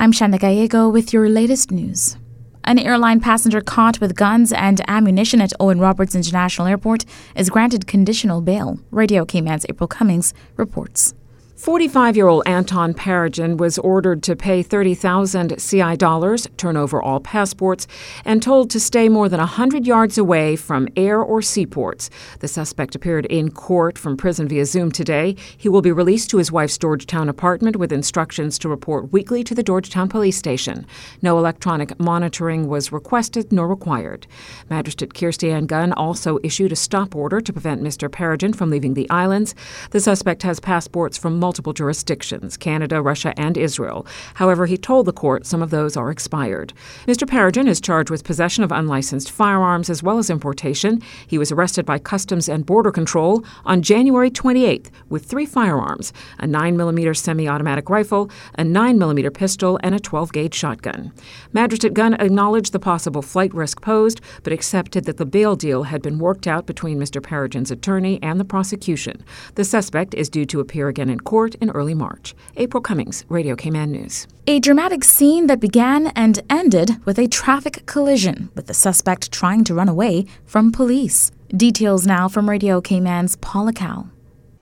I'm Shanna Gallego with your latest news. An airline passenger caught with guns and ammunition at Owen Roberts International Airport is granted conditional bail. Radio Cayman's April Cummings reports. 45-year-old Anton Paragin was ordered to pay $30,000 CI, turn over all passports, and told to stay more than 100 yards away from air or seaports. The suspect appeared in court from prison via Zoom today. He will be released to his wife's Georgetown apartment with instructions to report weekly to the Georgetown police station. No electronic monitoring was requested nor required. Magistrate Kirstie Ann Gunn also issued a stop order to prevent Mr. Paragin from leaving the islands. The suspect has passports from multiple jurisdictions, Canada, Russia, and Israel. However, he told the court some of those are expired. Mr. Paragin is charged with possession of unlicensed firearms as well as importation. He was arrested by Customs and Border Control on January 28th with three firearms, a 9mm semi-automatic rifle, a 9mm pistol, and a 12-gauge shotgun. Magistrate Gunn acknowledged the possible flight risk posed, but accepted that the bail deal had been worked out between Mr. Paragin's attorney and the prosecution. The suspect is due to appear again in court in early March. April Cummings, Radio Cayman News. A dramatic scene that began and ended with a traffic collision, with the suspect trying to run away from police. Details now from Radio Cayman's Paula Cowell.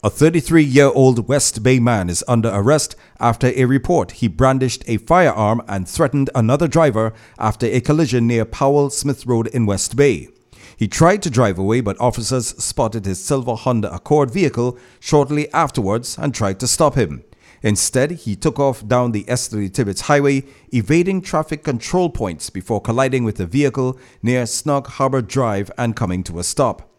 A 33-year-old West Bay man is under arrest after a report he brandished a firearm and threatened another driver after a collision near Powell Smith Road in West Bay. He tried to drive away, but officers spotted his silver Honda Accord vehicle shortly afterwards and tried to stop him. Instead, he took off down the S3 Tibbetts Highway, evading traffic control points before colliding with a vehicle near Snug Harbor Drive and coming to a stop.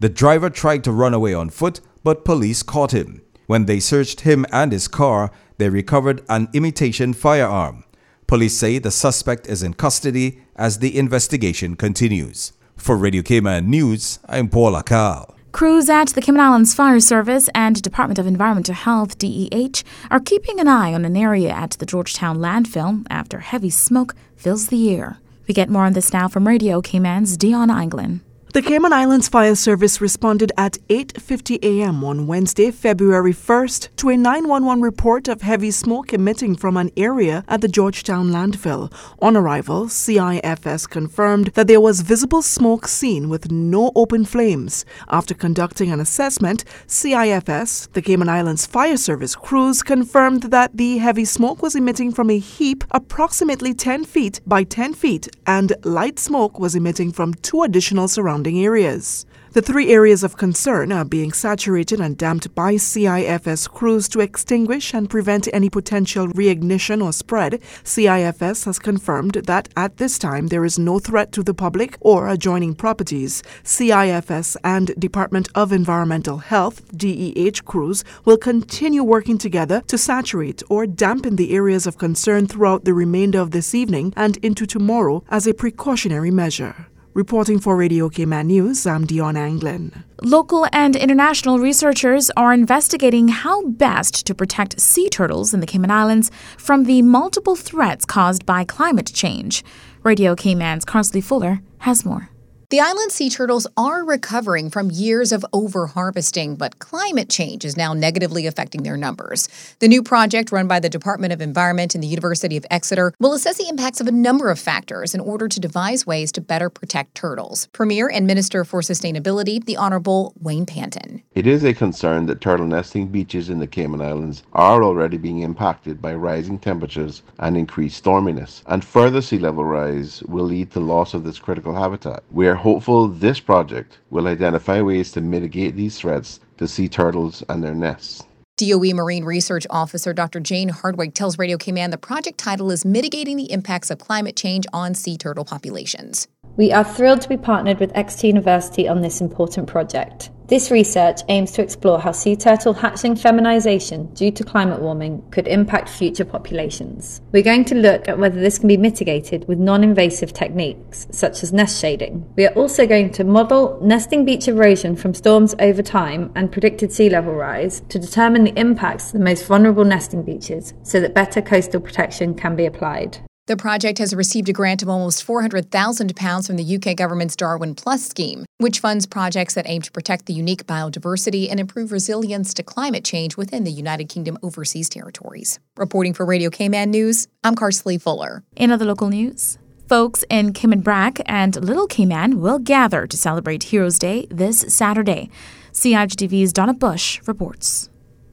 The driver tried to run away on foot, but police caught him. When they searched him and his car, they recovered an imitation firearm. Police say the suspect is in custody as the investigation continues. For Radio Cayman News, I'm Paula Cowell. Crews at the Cayman Islands Fire Service and Department of Environmental Health, DEH, are keeping an eye on an area at the Georgetown landfill after heavy smoke fills the air. We get more on this now from Radio Cayman's Dion Anglin. The Cayman Islands Fire Service responded at 8:50 a.m. on Wednesday, February 1st, to a 911 report of heavy smoke emitting from an area at the Georgetown landfill. On arrival, CIFS confirmed that there was visible smoke seen with no open flames. After conducting an assessment, CIFS, the Cayman Islands Fire Service crews, confirmed that the heavy smoke was emitting from a heap approximately 10 feet by 10 feet, and light smoke was emitting from two additional surrounding areas. The three areas of concern are being saturated and damped by CIFS crews to extinguish and prevent any potential reignition or spread. CIFS has confirmed that at this time there is no threat to the public or adjoining properties. CIFS and Department of Environmental Health, DEH crews, will continue working together to saturate or dampen the areas of concern throughout the remainder of this evening and into tomorrow as a precautionary measure. Reporting for Radio Cayman News, I'm Dion Anglin. Local and international researchers are investigating how best to protect sea turtles in the Cayman Islands from the multiple threats caused by climate change. Radio Cayman's Carsley Fuller has more. The island sea turtles are recovering from years of over-harvesting, but climate change is now negatively affecting their numbers. The new project run by the Department of Environment and the University of Exeter will assess the impacts of a number of factors in order to devise ways to better protect turtles. Premier and Minister for Sustainability, the Honorable Wayne Panton. It is a concern that turtle nesting beaches in the Cayman Islands are already being impacted by rising temperatures and increased storminess, and further sea level rise will lead to loss of this critical habitat. We are hopeful this project will identify ways to mitigate these threats to sea turtles and their nests. DOE Marine Research Officer Dr. Jane Hardwig tells Radio Cayman the project title is Mitigating the Impacts of Climate Change on Sea Turtle Populations. We are thrilled to be partnered with Exeter University on this important project. This research aims to explore how sea turtle hatchling feminization due to climate warming could impact future populations. We're going to look at whether this can be mitigated with non-invasive techniques, such as nest shading. We are also going to model nesting beach erosion from storms over time and predicted sea level rise to determine the impacts to the most vulnerable nesting beaches so that better coastal protection can be applied. The project has received a grant of almost £400,000 from the UK government's Darwin Plus Scheme, which funds projects that aim to protect the unique biodiversity and improve resilience to climate change within the United Kingdom overseas territories. Reporting for Radio Cayman News, I'm Carsley Fuller. In other local news, folks in Cayman Brac and Little Cayman will gather to celebrate Heroes Day this Saturday. CIGTV's Donna Bush reports.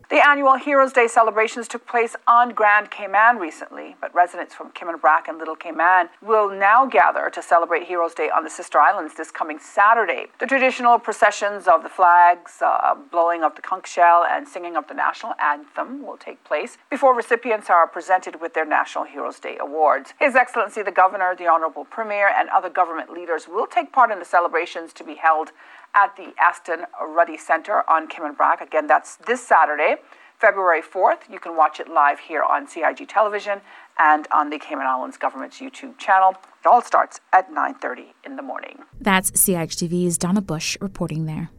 The annual Heroes Day celebrations took place on Grand Cayman recently, but residents from Cayman Brac and Little Cayman will now gather to celebrate Heroes Day on the sister islands this coming Saturday. The traditional processions of the flags, blowing of the conch shell, and singing of the national anthem will take place before recipients are presented with their National Heroes Day awards. His Excellency the Governor, the Honorable Premier, and other government leaders will take part in the celebrations to be held at the Aston Ruddy Center on Cayman Brac. Again, that's this Saturday, February 4th. You can watch it live here on CIG Television and on the Cayman Islands Government's YouTube channel. It all starts at 9:30 in the morning. That's CIGTV's Donna Bush reporting there.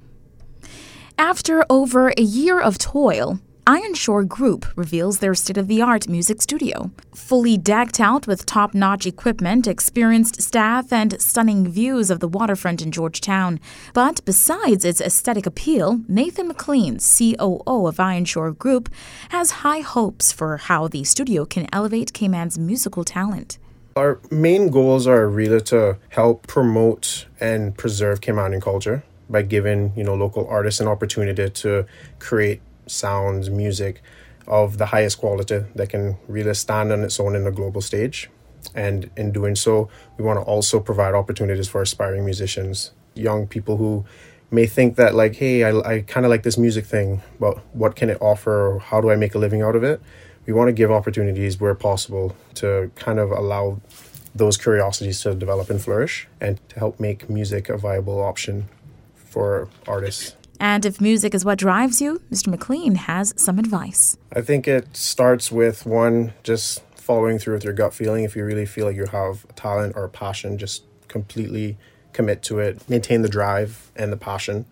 After over a year of toil, Ironshore Group reveals their state-of-the-art music studio. Fully decked out with top-notch equipment, experienced staff, and stunning views of the waterfront in Georgetown. But besides its aesthetic appeal, Nathan McLean, COO of Ironshore Group, has high hopes for how the studio can elevate Cayman's musical talent. Our main goals are really to help promote and preserve Caymanian culture by giving, local artists an opportunity to create sounds, music of the highest quality that can really stand on its own in the global stage. And in doing so, we want to also provide opportunities for aspiring musicians, young people who may think that I kind of like this music thing, but what can it offer? Or how do I make a living out of it? We want to give opportunities where possible to kind of allow those curiosities to develop and flourish and to help make music a viable option for artists. And if music is what drives you, Mr. McLean has some advice. I think it starts with, one, just following through with your gut feeling. If you really feel like you have talent or a passion, just completely commit to it. Maintain the drive and the passion.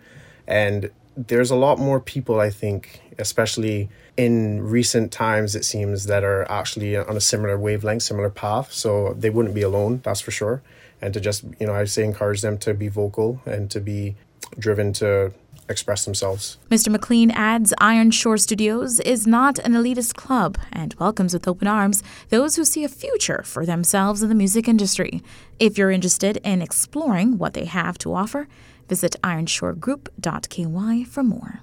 And there's a lot more people, I think, especially in recent times, it seems, that are actually on a similar wavelength, similar path. So they wouldn't be alone, that's for sure. And to just, I say encourage them to be vocal and to be driven to express themselves. Mr. McLean adds Ironshore Studios is not an elitist club and welcomes with open arms those who see a future for themselves in the music industry. If you're interested in exploring what they have to offer, visit ironshoregroup.ky for more.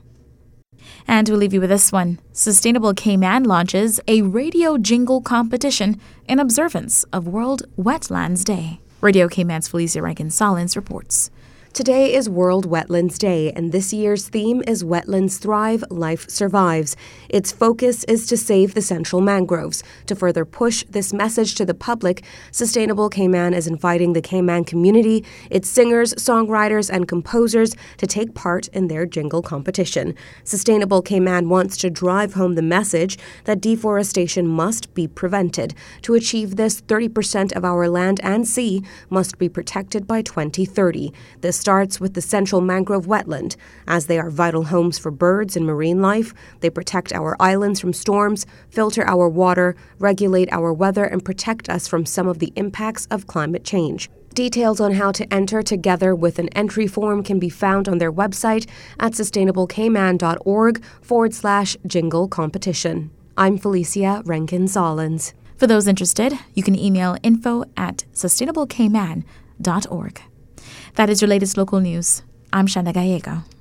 And we'll leave you with this one. Sustainable Cayman launches a radio jingle competition in observance of World Wetlands Day. Radio Cayman's Felicia Reichen-Solins reports. Today is World Wetlands Day, and this year's theme is Wetlands Thrive, Life Survives. Its focus is to save the central mangroves. To further push this message to the public, Sustainable Cayman is inviting the Cayman community, its singers, songwriters, and composers to take part in their jingle competition. Sustainable Cayman wants to drive home the message that deforestation must be prevented. To achieve this, 30% of our land and sea must be protected by 2030. This starts with the central mangrove wetland. As they are vital homes for birds and marine life, they protect our islands from storms, filter our water, regulate our weather, and protect us from some of the impacts of climate change. Details on how to enter together with an entry form can be found on their website at sustainablecayman.org/jingle competition. I'm Felicia Reichen-Solins. For those interested, you can email info@sustainablecayman.org. That is your latest local news. I'm Shanna Gallego.